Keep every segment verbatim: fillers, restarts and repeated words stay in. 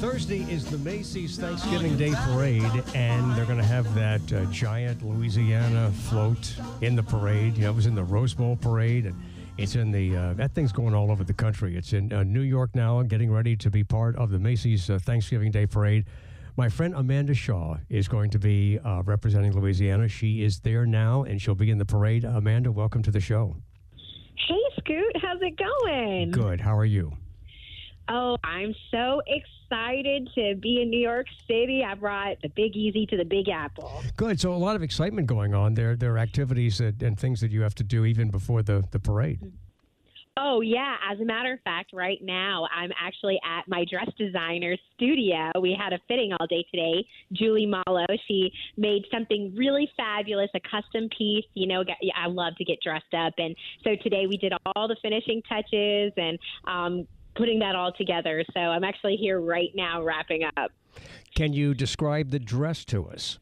Thursday is the Macy's Thanksgiving Day Parade, and they're going to have that uh, giant Louisiana float in the parade. You know, it was in the Rose Bowl parade, and it's in the, uh, that thing's going all over the country. It's in uh, New York now and getting ready to be part of the Macy's uh, Thanksgiving Day Parade. My friend Amanda Shaw is going to be uh, representing Louisiana. She is there now, and she'll be in the parade. Amanda, welcome to the show. Hey, Scoot. How's it going? Good. How are you? Oh, I'm so excited. Excited to be in New York City. I brought the Big Easy to the Big Apple. Good. So a lot of excitement going on there. There are activities that, and things that you have to do even before the, the parade. Oh, yeah. As a matter of fact, right now, I'm actually at my dress designer's studio. We had a fitting all day today. Julie Malo, she made something really fabulous, a custom piece. You know, I love to get dressed up. And so today we did all the finishing touches and, um, putting that all together. So I'm actually here right now wrapping up. Can you describe the dress to us?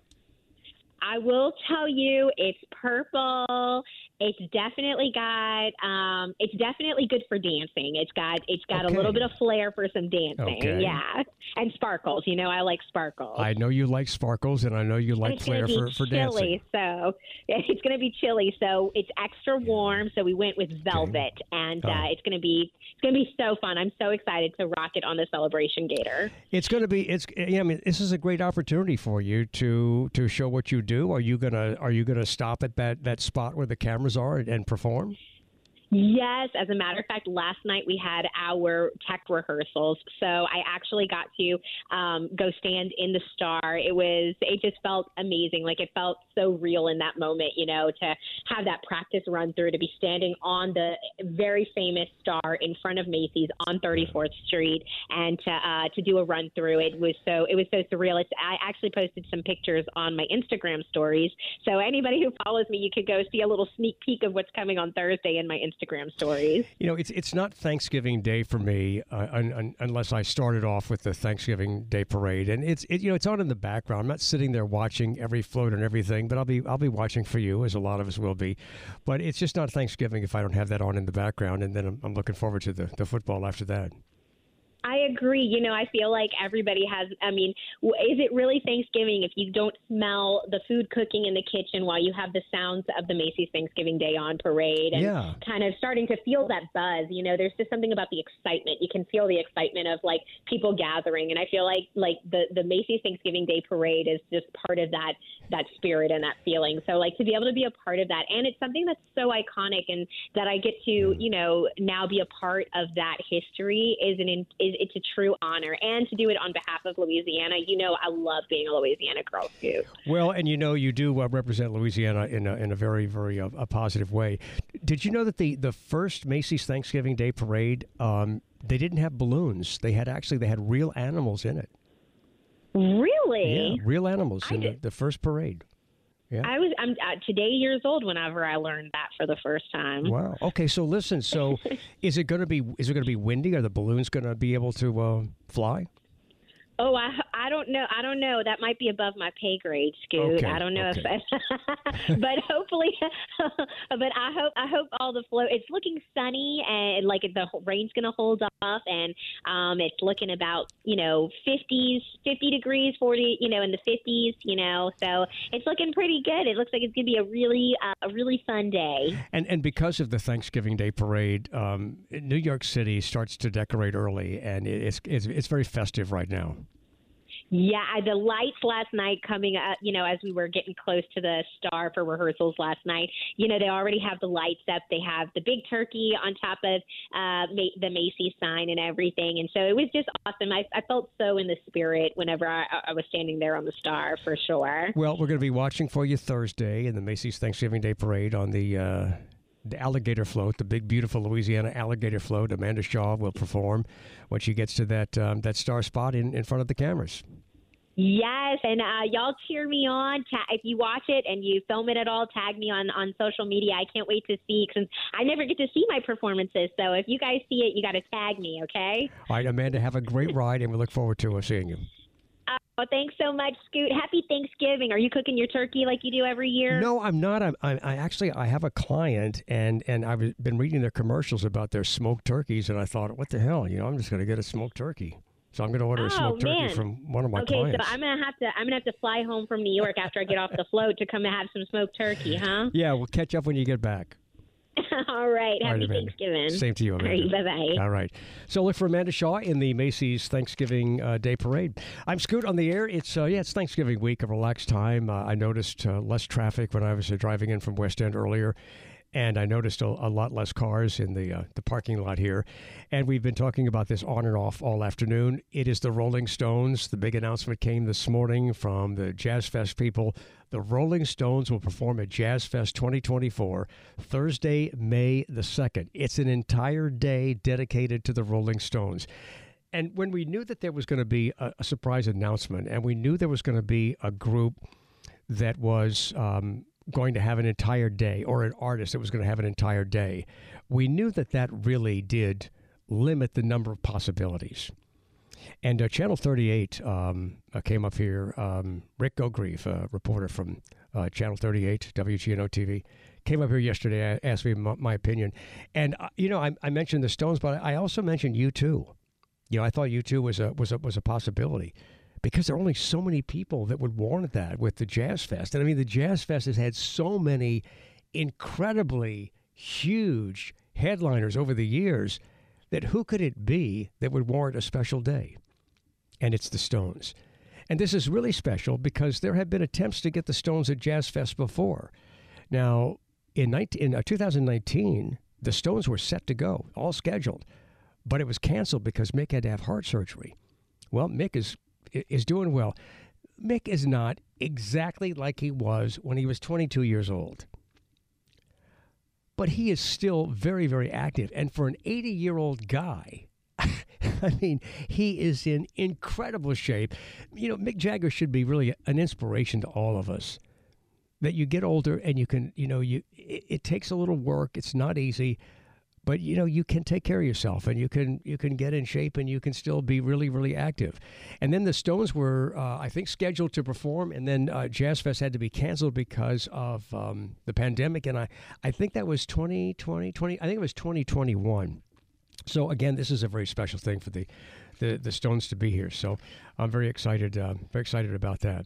I will tell you, it's purple. It's definitely got, um, it's definitely good for dancing. It's got, it's got okay. a little bit of flair for some dancing. Okay. Yeah. And sparkles. You know, I like sparkles. I know you like sparkles, and I know you like flair for, for chilly, dancing. So it's going to be chilly. So it's extra warm. So we went with velvet okay. and uh, oh. it's going to be, it's going to be so fun. I'm so excited to rock it on the Celebration Gator. It's going to be, it's, I mean, this is a great opportunity for you to, to show what you do. Are you going to, are you going to stop at that, that spot where the camera are and perform? Yes. As a matter of fact, last night we had our tech rehearsals. So I actually got to um, go stand in the star. It was, it just felt amazing. Like it felt so real in that moment, you know, to have that practice run through, to be standing on the very famous star in front of Macy's on thirty-fourth Street and to, uh, to do a run through. It was so, it was so surreal. It's, I actually posted some pictures on my Instagram stories. So anybody who follows me, you could go see a little sneak peek of what's coming on Thursday in my Instagram Instagram stories. You know, it's it's not Thanksgiving Day for me uh, un, un, unless I started off with the Thanksgiving Day Parade, and it's it, you know it's on in the background. I'm not sitting there watching every float and everything, but I'll be I'll be watching for you, as a lot of us will be. But it's just not Thanksgiving if I don't have that on in the background, and then I'm, I'm looking forward to the, the football after that. I agree. You know, I feel like everybody has, I mean, is it really Thanksgiving if you don't smell the food cooking in the kitchen while you have the sounds of the Macy's Thanksgiving Day on Parade and yeah. kind of starting to feel that buzz? You know, there's just something about the excitement. You can feel the excitement of like people gathering. And I feel like like the, the Macy's Thanksgiving Day Parade is just part of that, that spirit and that feeling. So like to be able to be a part of that. And it's something that's so iconic, and that I get to, you know, now be a part of that history is an is it's a true honor, and to do it on behalf of Louisiana. You know, I love being a Louisiana girl, too. Well, and you know, you do uh, represent Louisiana in a, in a very, very uh, a positive way. Did you know that the, the first Macy's Thanksgiving Day Parade, um, they didn't have balloons. They had actually, they had real animals in it. Really? Yeah, real animals I in the, the first parade. Yeah. I was I'm uh, today years old whenever I learned that for the first time. Wow. Okay. So listen. So, is it going to be is it going to be windy? Are the balloons going to be able to uh, fly? Oh, I, I don't know. I don't know. That might be above my pay grade, Scoot. Okay, I don't know okay. if, I, but hopefully, but I hope I hope all the float. It's looking sunny, and like the rain's going to hold off, and um, it's looking about you know fifties, fifty degrees, forty, you know, in the fifties, you know. So it's looking pretty good. It looks like it's going to be a really uh, a really fun day. And and because of the Thanksgiving Day Parade, um, New York City starts to decorate early, and it's it's it's very festive right now. Yeah, the lights last night coming up, you know, as we were getting close to the star for rehearsals last night, you know, they already have the lights up. They have the big turkey on top of uh, the Macy's sign and everything. And so it was just awesome. I, I felt so in the spirit whenever I, I was standing there on the star, for sure. Well, we're going to be watching for you Thursday in the Macy's Thanksgiving Day Parade on the uh, the alligator float, the big, beautiful Louisiana alligator float. Amanda Shaw will perform when she gets to that um, that star spot in, in front of the cameras. Yes, and uh, y'all cheer me on. Ta- if you watch it and you film it at all, tag me on, on social media. I can't wait to see, since I never get to see my performances. So if you guys see it, you got to tag me, okay? All right, Amanda, have a great ride, and we look forward to seeing you. Oh, thanks so much, Scoot. Happy Thanksgiving. Are you cooking your turkey like you do every year? No, I'm not. I, I, I actually, I have a client, and, and I've been reading their commercials about their smoked turkeys, and I thought, what the hell? You know, I'm just going to get a smoked turkey. So I'm going to order oh, a smoked man. turkey from one of my okay, clients. Okay, so I'm going to have to I'm going to have to fly home from New York after I get off the float to come and have some smoked turkey, huh? Yeah, we'll catch up when you get back. All right. Happy All right, Thanksgiving. Same to you, Amanda. All right, bye-bye. All right. So look for Amanda Shaw in the Macy's Thanksgiving uh, Day Parade. I'm Scoot on the air. It's uh, yeah, it's Thanksgiving week, a relaxed time. Uh, I noticed uh, less traffic when I was uh, driving in from West End earlier. And I noticed a, a lot less cars in the uh, the parking lot here. And we've been talking about this on and off all afternoon. It is the Rolling Stones. The big announcement came this morning from the Jazz Fest people. The Rolling Stones will perform at Jazz Fest twenty twenty-four, Thursday, May the second. It's an entire day dedicated to the Rolling Stones. And when we knew that there was going to be a, a surprise announcement, and we knew there was going to be a group that was... Um, going to have an entire day, or an artist that was going to have an entire day, we knew that that really did limit the number of possibilities. And uh, Channel thirty-eight um, came up here. Um, Rick O'Grief, a reporter from uh, Channel thirty-eight, W G N O T V, came up here yesterday, asked me my, my opinion. And, uh, you know, I, I mentioned the Stones, but I also mentioned U two. You know, I thought U two was a, was a, was a possibility. Because there are only so many people that would warrant that with the Jazz Fest. And I mean, the Jazz Fest has had so many incredibly huge headliners over the years that who could it be that would warrant a special day? And it's the Stones. And this is really special because there have been attempts to get the Stones at Jazz Fest before. Now, in, nineteen, in uh, twenty nineteen, the Stones were set to go, all scheduled. But it was canceled because Mick had to have heart surgery. Well, Mick is... is doing well. Mick is not exactly like he was when he was twenty-two years old. But he is still very, very active. And for an eighty-year-old guy, I mean, he is in incredible shape. You know, Mick Jagger should be really an inspiration to all of us. That you get older and you can, you know, you it, it takes a little work. It's not easy. But, you know, you can take care of yourself, and you can you can get in shape, and you can still be really, really active. And then the Stones were, uh, I think, scheduled to perform, and then uh, Jazz Fest had to be canceled because of um, the pandemic. And I, I think that was twenty twenty, twenty, I think it was twenty twenty-one. So, again, this is a very special thing for the the, the Stones to be here. So I'm very excited, uh, very excited about that.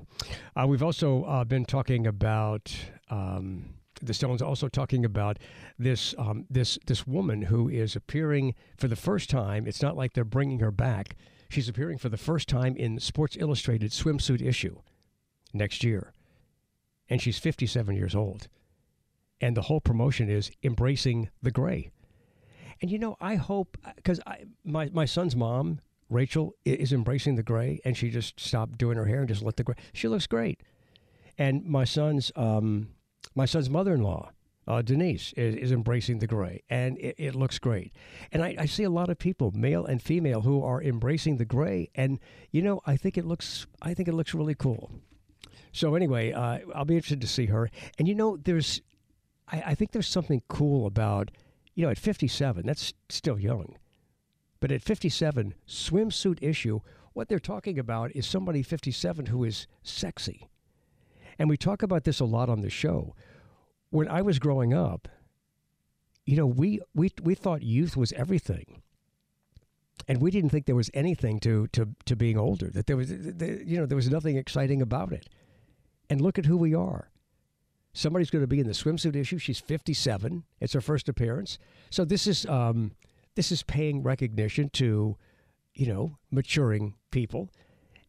Uh, we've also uh, been talking about... Um, The Stones also talking about this um, this this woman who is appearing for the first time. It's not like they're bringing her back. She's appearing for the first time in Sports Illustrated swimsuit issue next year. And she's fifty-seven years old. And the whole promotion is embracing the gray. And, you know, I hope, because my, my son's mom, Rachel, is embracing the gray. And she just stopped doing her hair and just let the gray. She looks great. And my son's... Um, My son's mother-in-law, uh, Denise, is, is embracing the gray, and it, it looks great. And I, I see a lot of people, male and female, who are embracing the gray, and you know, I think it looks, I think it looks really cool. So anyway, uh, I'll be interested to see her. And you know, there's, I, I think there's something cool about, you know, at fifty-seven, that's still young, but at fifty-seven, swimsuit issue, what they're talking about is somebody fifty-seven who is sexy. And we talk about this a lot on the show. When I was growing up, you know, we we we thought youth was everything, and we didn't think there was anything to to to being older. That there was, you know, there was nothing exciting about it. And look at who we are. Somebody's going to be in the swimsuit issue. She's fifty-seven. It's her first appearance. So this is um, this is paying recognition to, you know, maturing people,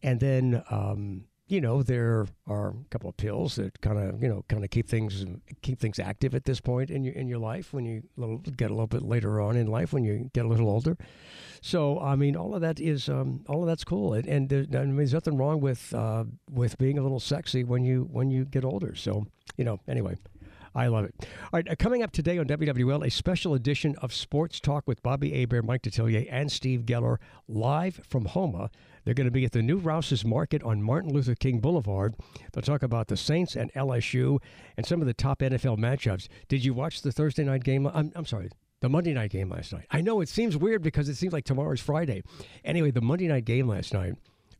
and then. Um, You know, there are a couple of pills that kind of, you know, kind of keep things keep things active at this point in your in your life when you little, get a little bit later on in life when you get a little older. So I mean, all of that is um, all of that's cool, and, and there, I mean, there's nothing wrong with uh, with being a little sexy when you when you get older. So you know, anyway, I love it. All right, uh, coming up today on W W L, a special edition of Sports Talk with Bobby Hebert, Mike Detillier, and Steve Geller, live from Homa. They're going to be at the new Rouse's Market on Martin Luther King Boulevard. They'll talk about the Saints and L S U and some of the top N F L matchups. Did you watch the Thursday night game? I'm, I'm sorry, the Monday night game last night. I know it seems weird because it seems like tomorrow's Friday. Anyway, the Monday night game last night,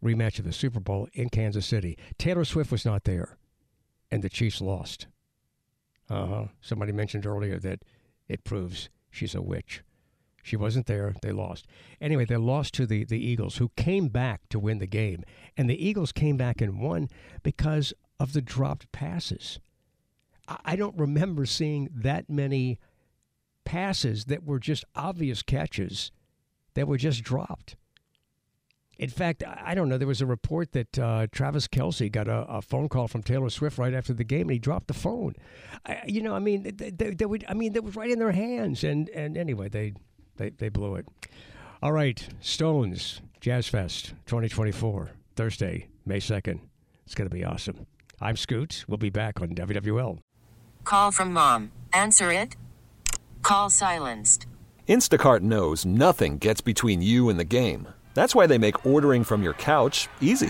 rematch of the Super Bowl in Kansas City. Taylor Swift was not there, and the Chiefs lost. Uh-huh. Somebody mentioned earlier that it proves she's a witch. She wasn't there. They lost. Anyway, they lost to the, the Eagles, who came back to win the game. And the Eagles came back and won because of the dropped passes. I, I don't remember seeing that many passes that were just obvious catches that were just dropped. In fact, I don't know, there was a report that uh, Travis Kelce got a, a phone call from Taylor Swift right after the game, and he dropped the phone. I, you know, I mean, they, they, they would, I mean, that was right in their hands. And, and anyway, they... They they blew it. All right, Stones, Jazz Fest twenty twenty-four, Thursday, May second. It's going to be awesome. I'm Scoot. We'll be back on W W L. Call from mom. Answer it. Call silenced. Instacart knows nothing gets between you and the game. That's why they make ordering from your couch easy.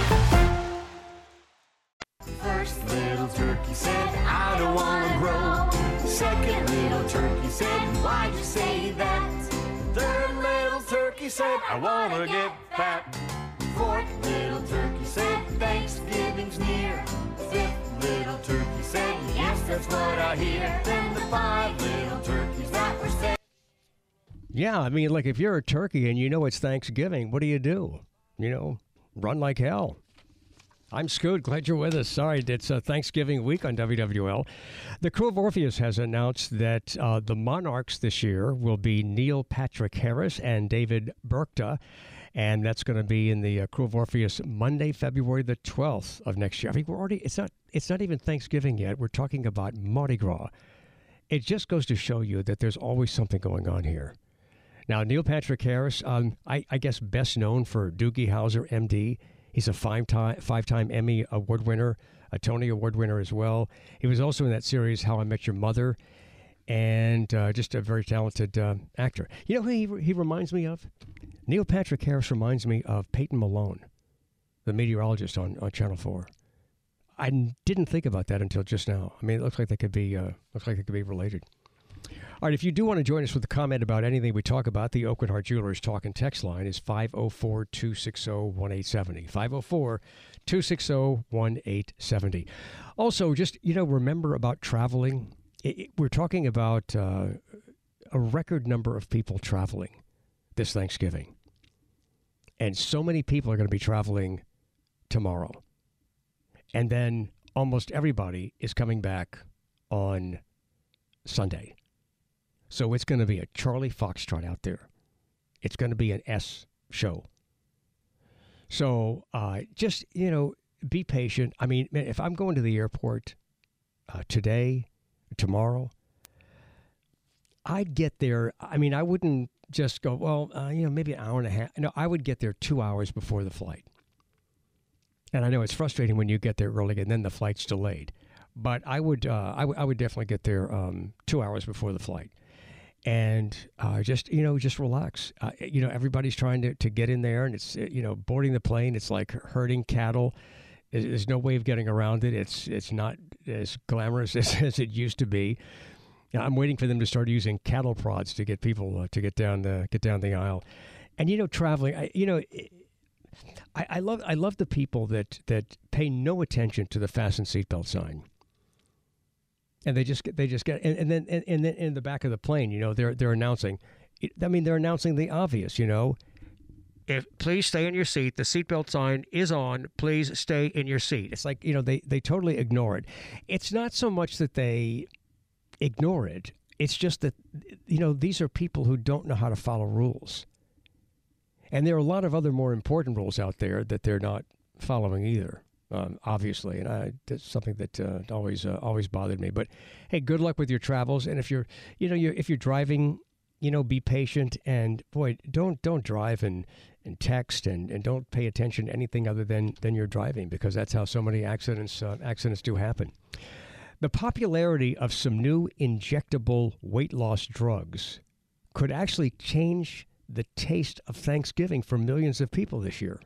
First little turkey said, I don't want to grow. Second little turkey said, why'd you say that? Third little turkey said, I want to get fat. Fourth little turkey said, Thanksgiving's near. Fifth little turkey said, yes, that's what I hear. Then the five little turkeys that were said. Yeah, I mean, like, if you're a turkey and you know it's Thanksgiving, what do you do? You know, run like hell. I'm Scoot. Glad you're with us. Sorry, it's uh, Thanksgiving week on W W L. The crew of Orpheus has announced that uh, the Monarchs this year will be Neil Patrick Harris and David Berkta, and that's going to be in the uh, crew of Orpheus Monday, February the twelfth of next year. I mean, we're already it's not it's not even Thanksgiving yet. We're talking about Mardi Gras. It just goes to show you that there's always something going on here. Now, Neil Patrick Harris, um, I, I guess best known for Doogie Howser, M D. He's a five-time five-time Emmy Award winner, a Tony Award winner as well. He was also in that series, How I Met Your Mother, and uh, just a very talented uh, actor. You know who he, he reminds me of? Neil Patrick Harris reminds me of Peyton Malone, the meteorologist on, on Channel four. I didn't think about that until just now. I mean, it looks like they could be uh, looks like they could be related. All right, if you do want to join us with a comment about anything we talk about, the Oakwood Heart Jewelers Talk and Text line is five oh four, two six oh, one eight seven oh, five oh four, two six oh, one eight seven oh. Also, just, you know, remember about traveling. It, it, we're talking about uh, a record number of people traveling this Thanksgiving. And so many people are going to be traveling tomorrow. And then almost everybody is coming back on Sunday. So it's going to be a Charlie Foxtrot out there. It's going to be an S show. So uh, just, you know, be patient. I mean, if I'm going to the airport uh, today, tomorrow, I'd get there. I mean, I wouldn't just go, well, uh, you know, maybe an hour and a half. No, I would get there two hours before the flight. And I know it's frustrating when you get there early and then the flight's delayed. But I would uh, I, w- I would definitely get there um, two hours before the flight. And uh, just, you know, just relax. Uh, you know, everybody's trying to, to get in there, and it's, you know, boarding the plane. It's like herding cattle. There's no way of getting around it. It's it's not as glamorous as, as it used to be. Now, I'm waiting for them to start using cattle prods to get people uh, to get down the get down the aisle. And, you know, traveling, I, you know, I, I love I love the people that, that pay no attention to the fasten seatbelt sign. And they just they just get and, and then and, and then in the back of the plane, you know, they're they're announcing. I mean, they're announcing the obvious, you know. If please stay in your seat. The seatbelt sign is on. Please stay in your seat. It's like, you know, they they totally ignore it. It's not so much that they ignore it. It's just that, you know, these are people who don't know how to follow rules. And there are a lot of other more important rules out there that they're not following either, um, obviously. And I, that's something that uh, always uh, always bothered me. But hey, good luck with your travels. And if you're, you know, you're, if you're driving, you know, be patient. And boy, don't don't drive and, and text and, and don't pay attention to anything other than than you're driving, because that's how so many accidents uh, accidents do happen. The popularity of some new injectable weight loss drugs could actually change the taste of Thanksgiving for millions of people this year.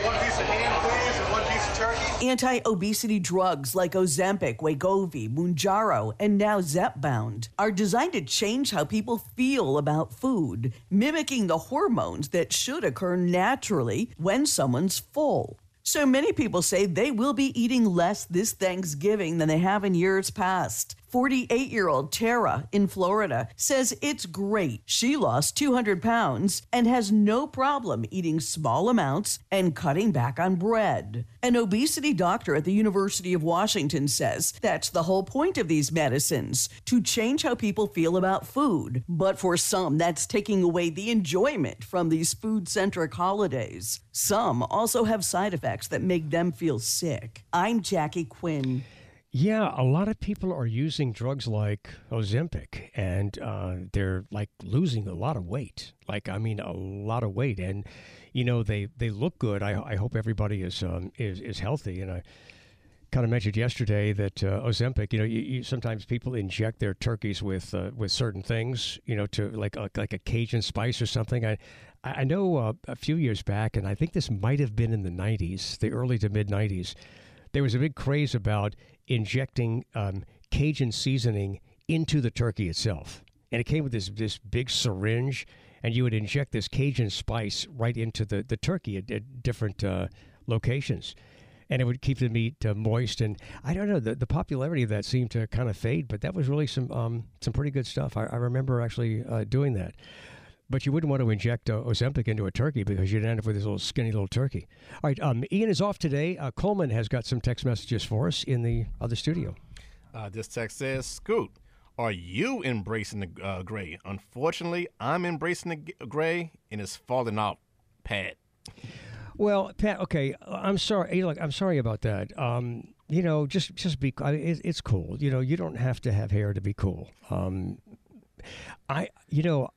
One piece of ham, please, and one piece of turkey. Anti-obesity drugs like Ozempic, Wegovy, Mounjaro, and now Zepbound are designed to change how people feel about food, mimicking the hormones that should occur naturally when someone's full. So many people say they will be eating less this Thanksgiving than they have in years past. forty-eight-year-old Tara in Florida says it's great. She lost two hundred pounds and has no problem eating small amounts and cutting back on bread. An obesity doctor at the University of Washington says that's the whole point of these medicines, to change how people feel about food. But for some, that's taking away the enjoyment from these food-centric holidays. Some also have side effects that make them feel sick. I'm Jackie Quinn. Yeah, a lot of people are using drugs like Ozempic, and uh, they're like losing a lot of weight. Like, I mean, a lot of weight, and you know, they, they look good. I, I hope everybody is um, is is healthy. And I kind of mentioned yesterday that uh, Ozempic. You know, you, you, sometimes people inject their turkeys with uh, with certain things. You know, to like a, like a Cajun spice or something. I I know uh, a few years back, and I think this might have been in the nineties, the early to mid nineties. There was a big craze about injecting um, Cajun seasoning into the turkey itself. And it came with this this big syringe, and you would inject this Cajun spice right into the, the turkey at, at different uh, locations. And it would keep the meat uh, moist. And I don't know, the, the popularity of that seemed to kind of fade, but that was really some um, some pretty good stuff. I, I remember actually uh, doing that. But you wouldn't want to inject uh, Ozempic into a turkey, because you'd end up with this little skinny little turkey. All right, um, Ian is off today. Uh, Coleman has got some text messages for us in the other studio. Uh, this text says, Scoot, are you embracing the uh, gray? Unfortunately, I'm embracing the g- gray, and it's falling off, Pat. Well, Pat, okay, I'm sorry. Look, I'm sorry about that. Um, you know, just just be. I, it, it's cool. You know, you don't have to have hair to be cool. Um, I, you know.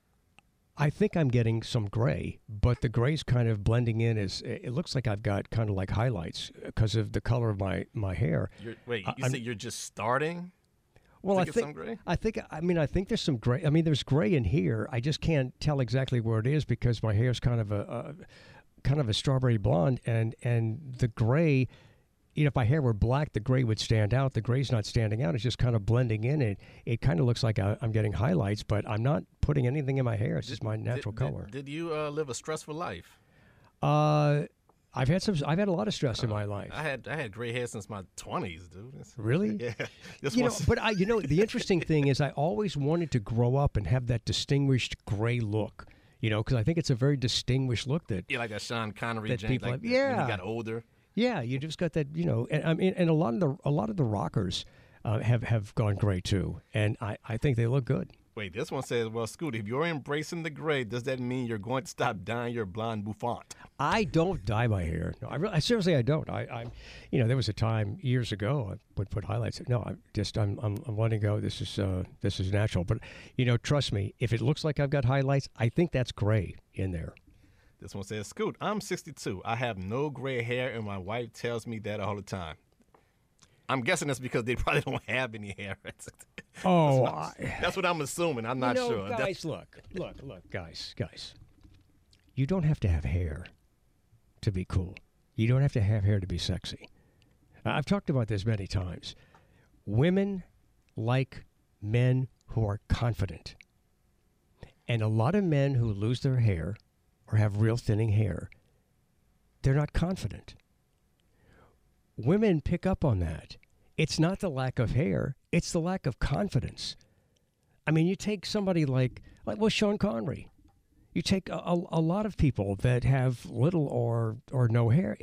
I think I'm getting some gray, but the gray's kind of blending in. As it looks like I've got kind of like highlights because of the color of my, my hair. You're, wait, you I, say you're just starting? Well, I think some gray? I think I mean I think there's some gray. I mean, there's gray in here. I just can't tell exactly where it is, because my hair's kind of a, a kind of a strawberry blonde, and and the gray. You know, if my hair were black, the gray would stand out. The gray's not standing out. It's just kind of blending in. It it kind of looks like I, I'm getting highlights, but I'm not putting anything in my hair. It's did, just my natural did, color. Did, did you uh, live a stressful life? Uh, I've had some. I've had a lot of stress uh, in my life. I had I had gray hair since my twenties, dude. That's, really? Yeah. You know, but I, you know, the interesting thing is, I always wanted to grow up and have that distinguished gray look. You know, because I think it's a very distinguished look that yeah, like that Sean Connery. That Jane, people like, have, yeah. When he got older. Yeah, you just got that, you know, and I mean, and a lot of the a lot of the rockers uh, have, have gone gray too, and I, I think they look good. Wait, this one says, well, Scoot, if you're embracing the gray, does that mean you're going to stop dyeing your blonde bouffant? I don't dye my hair. No, I, really, I seriously, I don't. I, I, you know, there was a time years ago I would put highlights. No, I'm just, I'm, I'm, I'm letting go. This is, uh, this is natural. But you know, trust me, if it looks like I've got highlights, I think that's gray in there. This one says, Scoot, I'm sixty-two. I have no gray hair, and my wife tells me that all the time. I'm guessing that's because they probably don't have any hair. Oh, that's what, I, that's what I'm assuming. I'm not no, sure. Guys, that's... look, look, look, guys, guys. You don't have to have hair to be cool. You don't have to have hair to be sexy. I've talked about this many times. Women like men who are confident. And a lot of men who lose their hair or have real thinning hair. They're not confident. Women pick up on that. It's not the lack of hair. It's the lack of confidence. I mean, you take somebody like, like well, Sean Connery. You take a, a, a lot of people that have little or or no hair.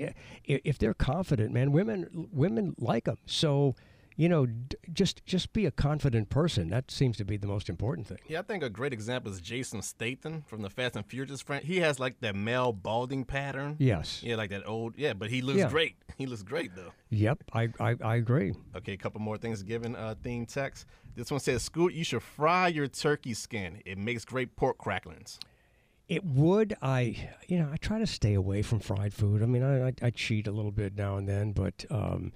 If they're confident, man, women women like them. So, you know, d- just just be a confident person. That seems to be the most important thing. Yeah, I think a great example is Jason Statham from the Fast and Furious franchise. He has like that male balding pattern. Yes. Yeah, like that old. Yeah, but he looks yeah. great. He looks great though. Yep, I I, I agree. Okay, a couple more Thanksgiving uh, themed texts. This one says, "Scoot, you should fry your turkey skin. It makes great pork cracklings." It would. I, you know, I try to stay away from fried food. I mean, I, I, I cheat a little bit now and then, but um,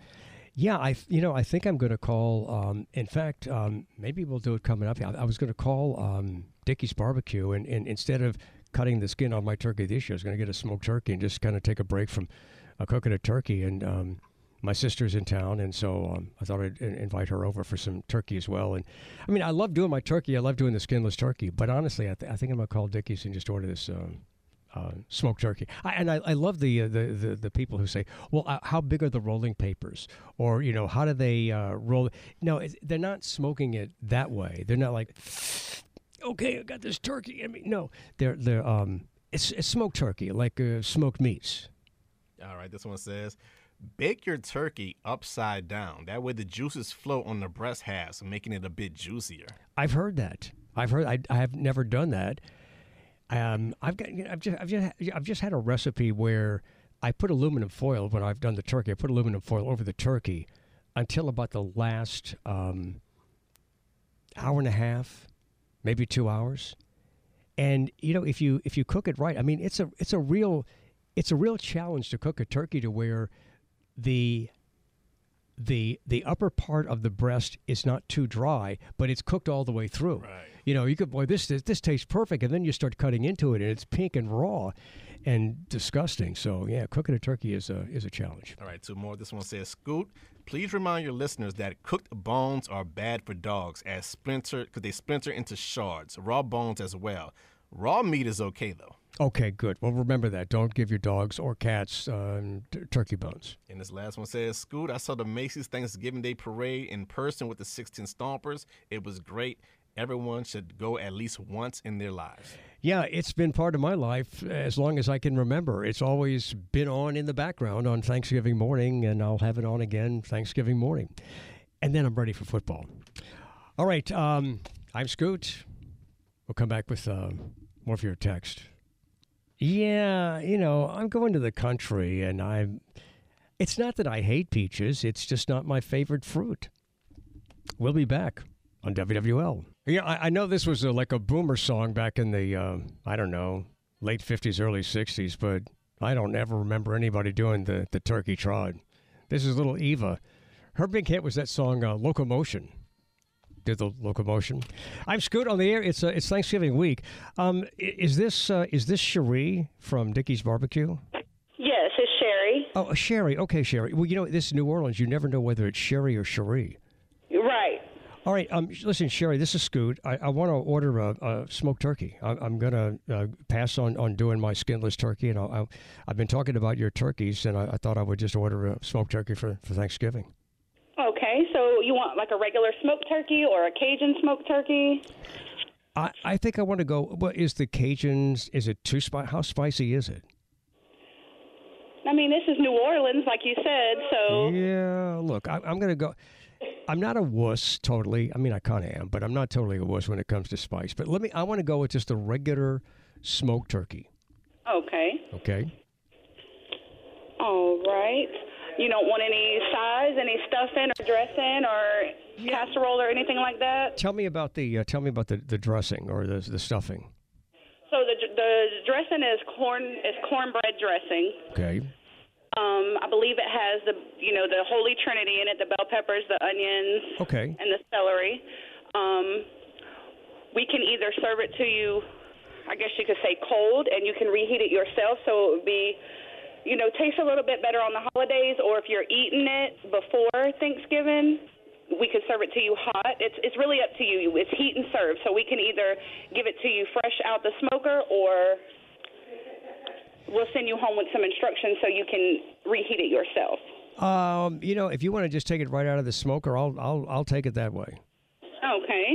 yeah, I, you know, I think I'm going to call. Um, in fact, um, maybe we'll do it coming up. I, I was going to call um, Dickey's Barbecue, and, and instead of cutting the skin on my turkey this year, I was going to get a smoked turkey and just kind of take a break from uh, cooking a turkey. And um, my sister's in town, and so um, I thought I'd invite her over for some turkey as well. And I mean, I love doing my turkey. I love doing the skinless turkey. But honestly, I, th- I think I'm going to call Dickey's and just order this um, uh, smoked turkey. I, and I, I love the, uh, the, the the people who say, well, uh, how big are the rolling papers? Or, you know, how do they uh, roll? No, it's, they're not smoking it that way. They're not like, okay, I got this turkey. I mean, no, they're, they're, um, it's, it's smoked turkey, like uh, smoked meats. All right, this one says, bake your turkey upside down. That way the juices flow on the breast halves, making it a bit juicier. I've heard that. I've heard. I, I have never done that. Um, I've got. You know, I've just. I've just. I've just had a recipe where I put aluminum foil when I've done the turkey. I put aluminum foil over the turkey until about the last um, hour and a half, maybe two hours. And you know, if you if you cook it right, I mean, it's a it's a real it's a real challenge to cook a turkey to where The the the upper part of the breast is not too dry, but it's cooked all the way through. Right. You know, you could, boy, this, this this tastes perfect, and then you start cutting into it, and it's pink and raw and disgusting. So, yeah, cooking a turkey is a, is a challenge. All right, two more. This one says, Scoot, please remind your listeners that cooked bones are bad for dogs as splinter, because they splinter into shards, raw bones as well. Raw meat is okay, though. Okay, good. Well, remember that. Don't give your dogs or cats uh, t- turkey bones. And this last one says, Scoot, I saw the Macy's Thanksgiving Day Parade in person with the sixteen Stompers. It was great. Everyone should go at least once in their lives. Yeah, it's been part of my life as long as I can remember. It's always been on in the background on Thanksgiving morning, and I'll have it on again Thanksgiving morning. And then I'm ready for football. All right, um, I'm Scoot. We'll come back with uh, more of your text. Yeah, you know, I'm going to the country, and I'm. It's not that I hate peaches. It's just not my favorite fruit. We'll be back on W W L. Yeah, I, I know this was a, like a boomer song back in the, uh, I don't know, late fifties, early sixties, but I don't ever remember anybody doing the, the turkey trot. This is Little Eva. Her big hit was that song, uh, Locomotion. Did the Locomotion. I'm Scoot on the air. It's uh, it's Thanksgiving week. Um, is this uh, is this Sherry from Dickey's Barbecue? Yes, it's Sherry. Oh, Sherry. Okay, Sherry. Well, you know, this is New Orleans. You never know whether it's Sherry or Sherry. Right. All right. Um, listen, Sherry, this is Scoot. I, I want to order a, a smoked turkey. I, I'm going to uh, pass on, on doing my skinless turkey. And I'll, I'll, I've been talking about your turkeys, and I, I thought I would just order a smoked turkey for, for Thanksgiving. Okay, so you want like a regular smoked turkey or a Cajun smoked turkey? I, I think I want to go, what is the Cajuns, is it too spicy? How spicy is it? I mean, this is New Orleans, like you said, so. Yeah, look, I, I'm going to go, I'm not a wuss totally. I mean, I kind of am, but I'm not totally a wuss when it comes to spice. But let me, I want to go with just a regular smoked turkey. Okay. Okay. All right. You don't want any sides, any stuffing or dressing or yeah. casserole or anything like that? Tell me about the uh, tell me about the, the dressing or the the stuffing. So the the dressing is corn is cornbread dressing. Okay. Um, I believe it has the you know the Holy Trinity in it: the bell peppers, the onions, okay, and the celery. Um, we can either serve it to you, I guess you could say cold, and you can reheat it yourself, so it would be, you know, tastes a little bit better on the holidays, or if you're eating it before Thanksgiving, we could serve it to you hot. It's it's really up to you. It's heat and serve, so we can either give it to you fresh out the smoker or we'll send you home with some instructions so you can reheat it yourself. Um, you know, if you want to just take it right out of the smoker, I'll I'll I'll take it that way. Okay.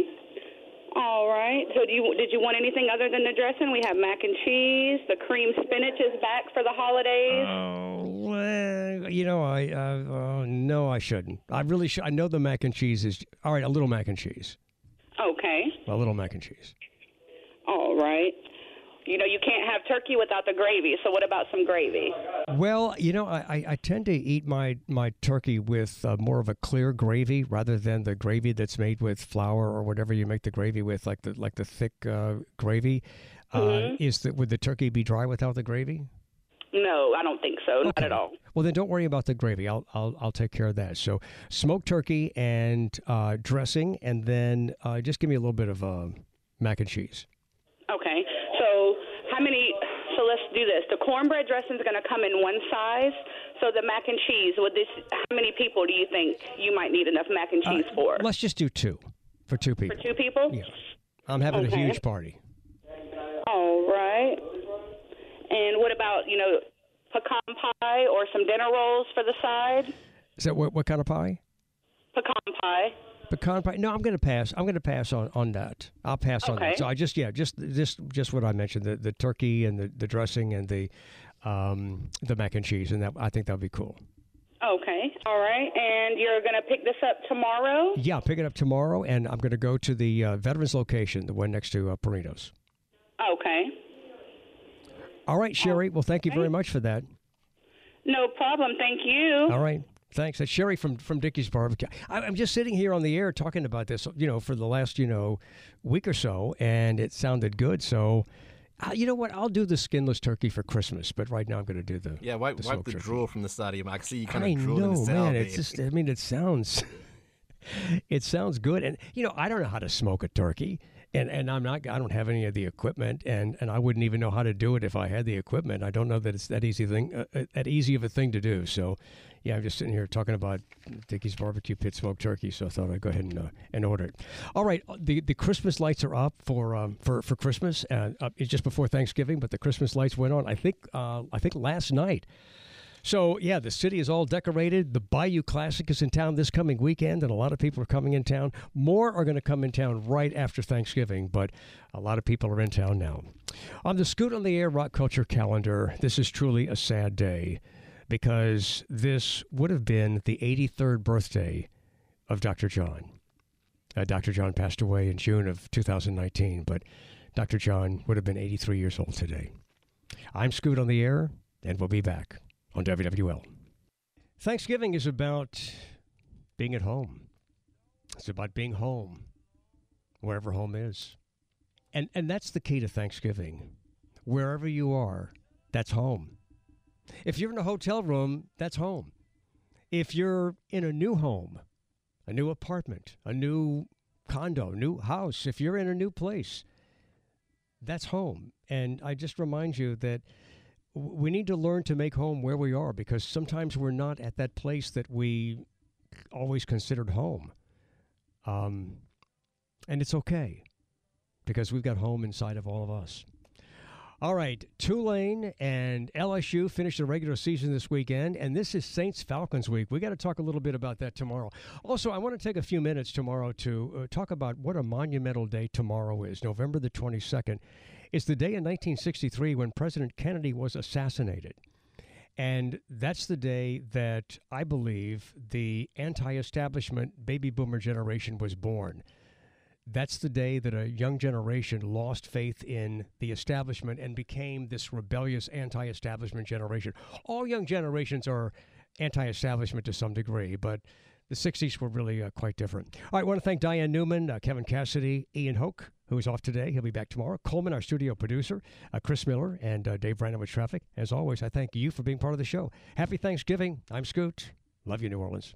All right. So do you did you want anything other than the dressing? We have mac and cheese. The cream spinach is back for the holidays. Oh, uh, you know, I uh, uh, no, I shouldn't. I really should. I know the mac and cheese is all right. A little mac and cheese. Okay. A little mac and cheese. All right. You know, you can't have turkey without the gravy, so what about some gravy? Well, you know, I, I tend to eat my, my turkey with uh, more of a clear gravy rather than the gravy that's made with flour or whatever you make the gravy with, like the like the thick uh, gravy. Uh, mm-hmm. Is the, would the turkey be dry without the gravy? No, I don't think so. Okay. Not at all. Well, then don't worry about the gravy. I'll I'll, I'll take care of that. So smoked turkey and uh, dressing, and then uh, just give me a little bit of uh, mac and cheese. Okay. So how many, so let's do this. The cornbread dressing is going to come in one size. So the mac and cheese, would this, how many people do you think you might need enough mac and cheese uh, for? Let's just do two, for two people. For two people? Yeah. I'm having okay. a huge party. All right. And what about, you know, pecan pie or some dinner rolls for the side? Is that what, what kind of pie? Pecan pie. Pecan pie? No, I'm going to pass. I'm going to pass on, on that. I'll pass okay. on that. So I just, yeah, just just, just what I mentioned, the, the turkey and the, the dressing and the um, the mac and cheese, and that I think that would be cool. Okay. All right. And you're going to pick this up tomorrow? Yeah, pick it up tomorrow, and I'm going to go to the uh, Veterans location, the one next to uh, Perino's. Okay. All right, Sherry. Well, thank you very much for that. No problem. Thank you. All right. Thanks. That's Sherry from, from Dickey's Barbecue. I'm just sitting here on the air talking about this, you know, for the last, you know, week or so, and it sounded good. So, uh, you know what? I'll do the skinless turkey for Christmas, but right now I'm going to do the Yeah, wipe the, wipe the drool from the side of your mouth. I see you kind I of drooling know, the sound. I know, man. It's just, I mean, it sounds, it sounds good. And, you know, I don't know how to smoke a turkey. And and I'm not I don't have any of the equipment, and, and I wouldn't even know how to do it if I had the equipment. I don't know that it's that easy thing uh, that easy of a thing to do. So, yeah, I'm just sitting here talking about Dickey's Barbecue Pit smoked turkey. So I thought I'd go ahead and uh, and order it. All right, the the Christmas lights are up for um, for for Christmas, and uh, it's just before Thanksgiving, but the Christmas lights went on. I think uh, I think last night. So, yeah, the city is all decorated. The Bayou Classic is in town this coming weekend, and a lot of people are coming in town. More are going to come in town right after Thanksgiving, but a lot of people are in town now. On the Scoot on the Air Rock Culture Calendar, this is truly a sad day because this would have been the eighty-third birthday of Doctor John. Uh, Doctor John passed away in June of two thousand nineteen, but Doctor John would have been eighty-three years old today. I'm Scoot on the Air, and we'll be back on W W L. Thanksgiving is about being at home. It's about being home, wherever home is. And and that's the key to Thanksgiving. Wherever you are, that's home. If you're in a hotel room, that's home. If you're in a new home, a new apartment, a new condo, new house, if you're in a new place, that's home. And I just remind you that we need to learn to make home where we are because sometimes we're not at that place that we always considered home. Um, and it's okay because we've got home inside of all of us. All right, Tulane and L S U finished the regular season this weekend, and this is Saints-Falcons week. We got to talk a little bit about that tomorrow. Also, I want to take a few minutes tomorrow to uh, talk about what a monumental day tomorrow is, November the twenty-second. It's the day in nineteen sixty-three when President Kennedy was assassinated. And that's the day that I believe the anti-establishment baby boomer generation was born. That's the day that a young generation lost faith in the establishment and became this rebellious anti-establishment generation. All young generations are anti-establishment to some degree, but the sixties were really uh, quite different. All right, I want to thank Diane Newman, uh, Kevin Cassidy, Ian Hoke, who is off today. He'll be back tomorrow. Coleman, our studio producer, uh, Chris Miller, and uh, Dave Brandon with traffic. As always, I thank you for being part of the show. Happy Thanksgiving. I'm Scoot. Love you, New Orleans.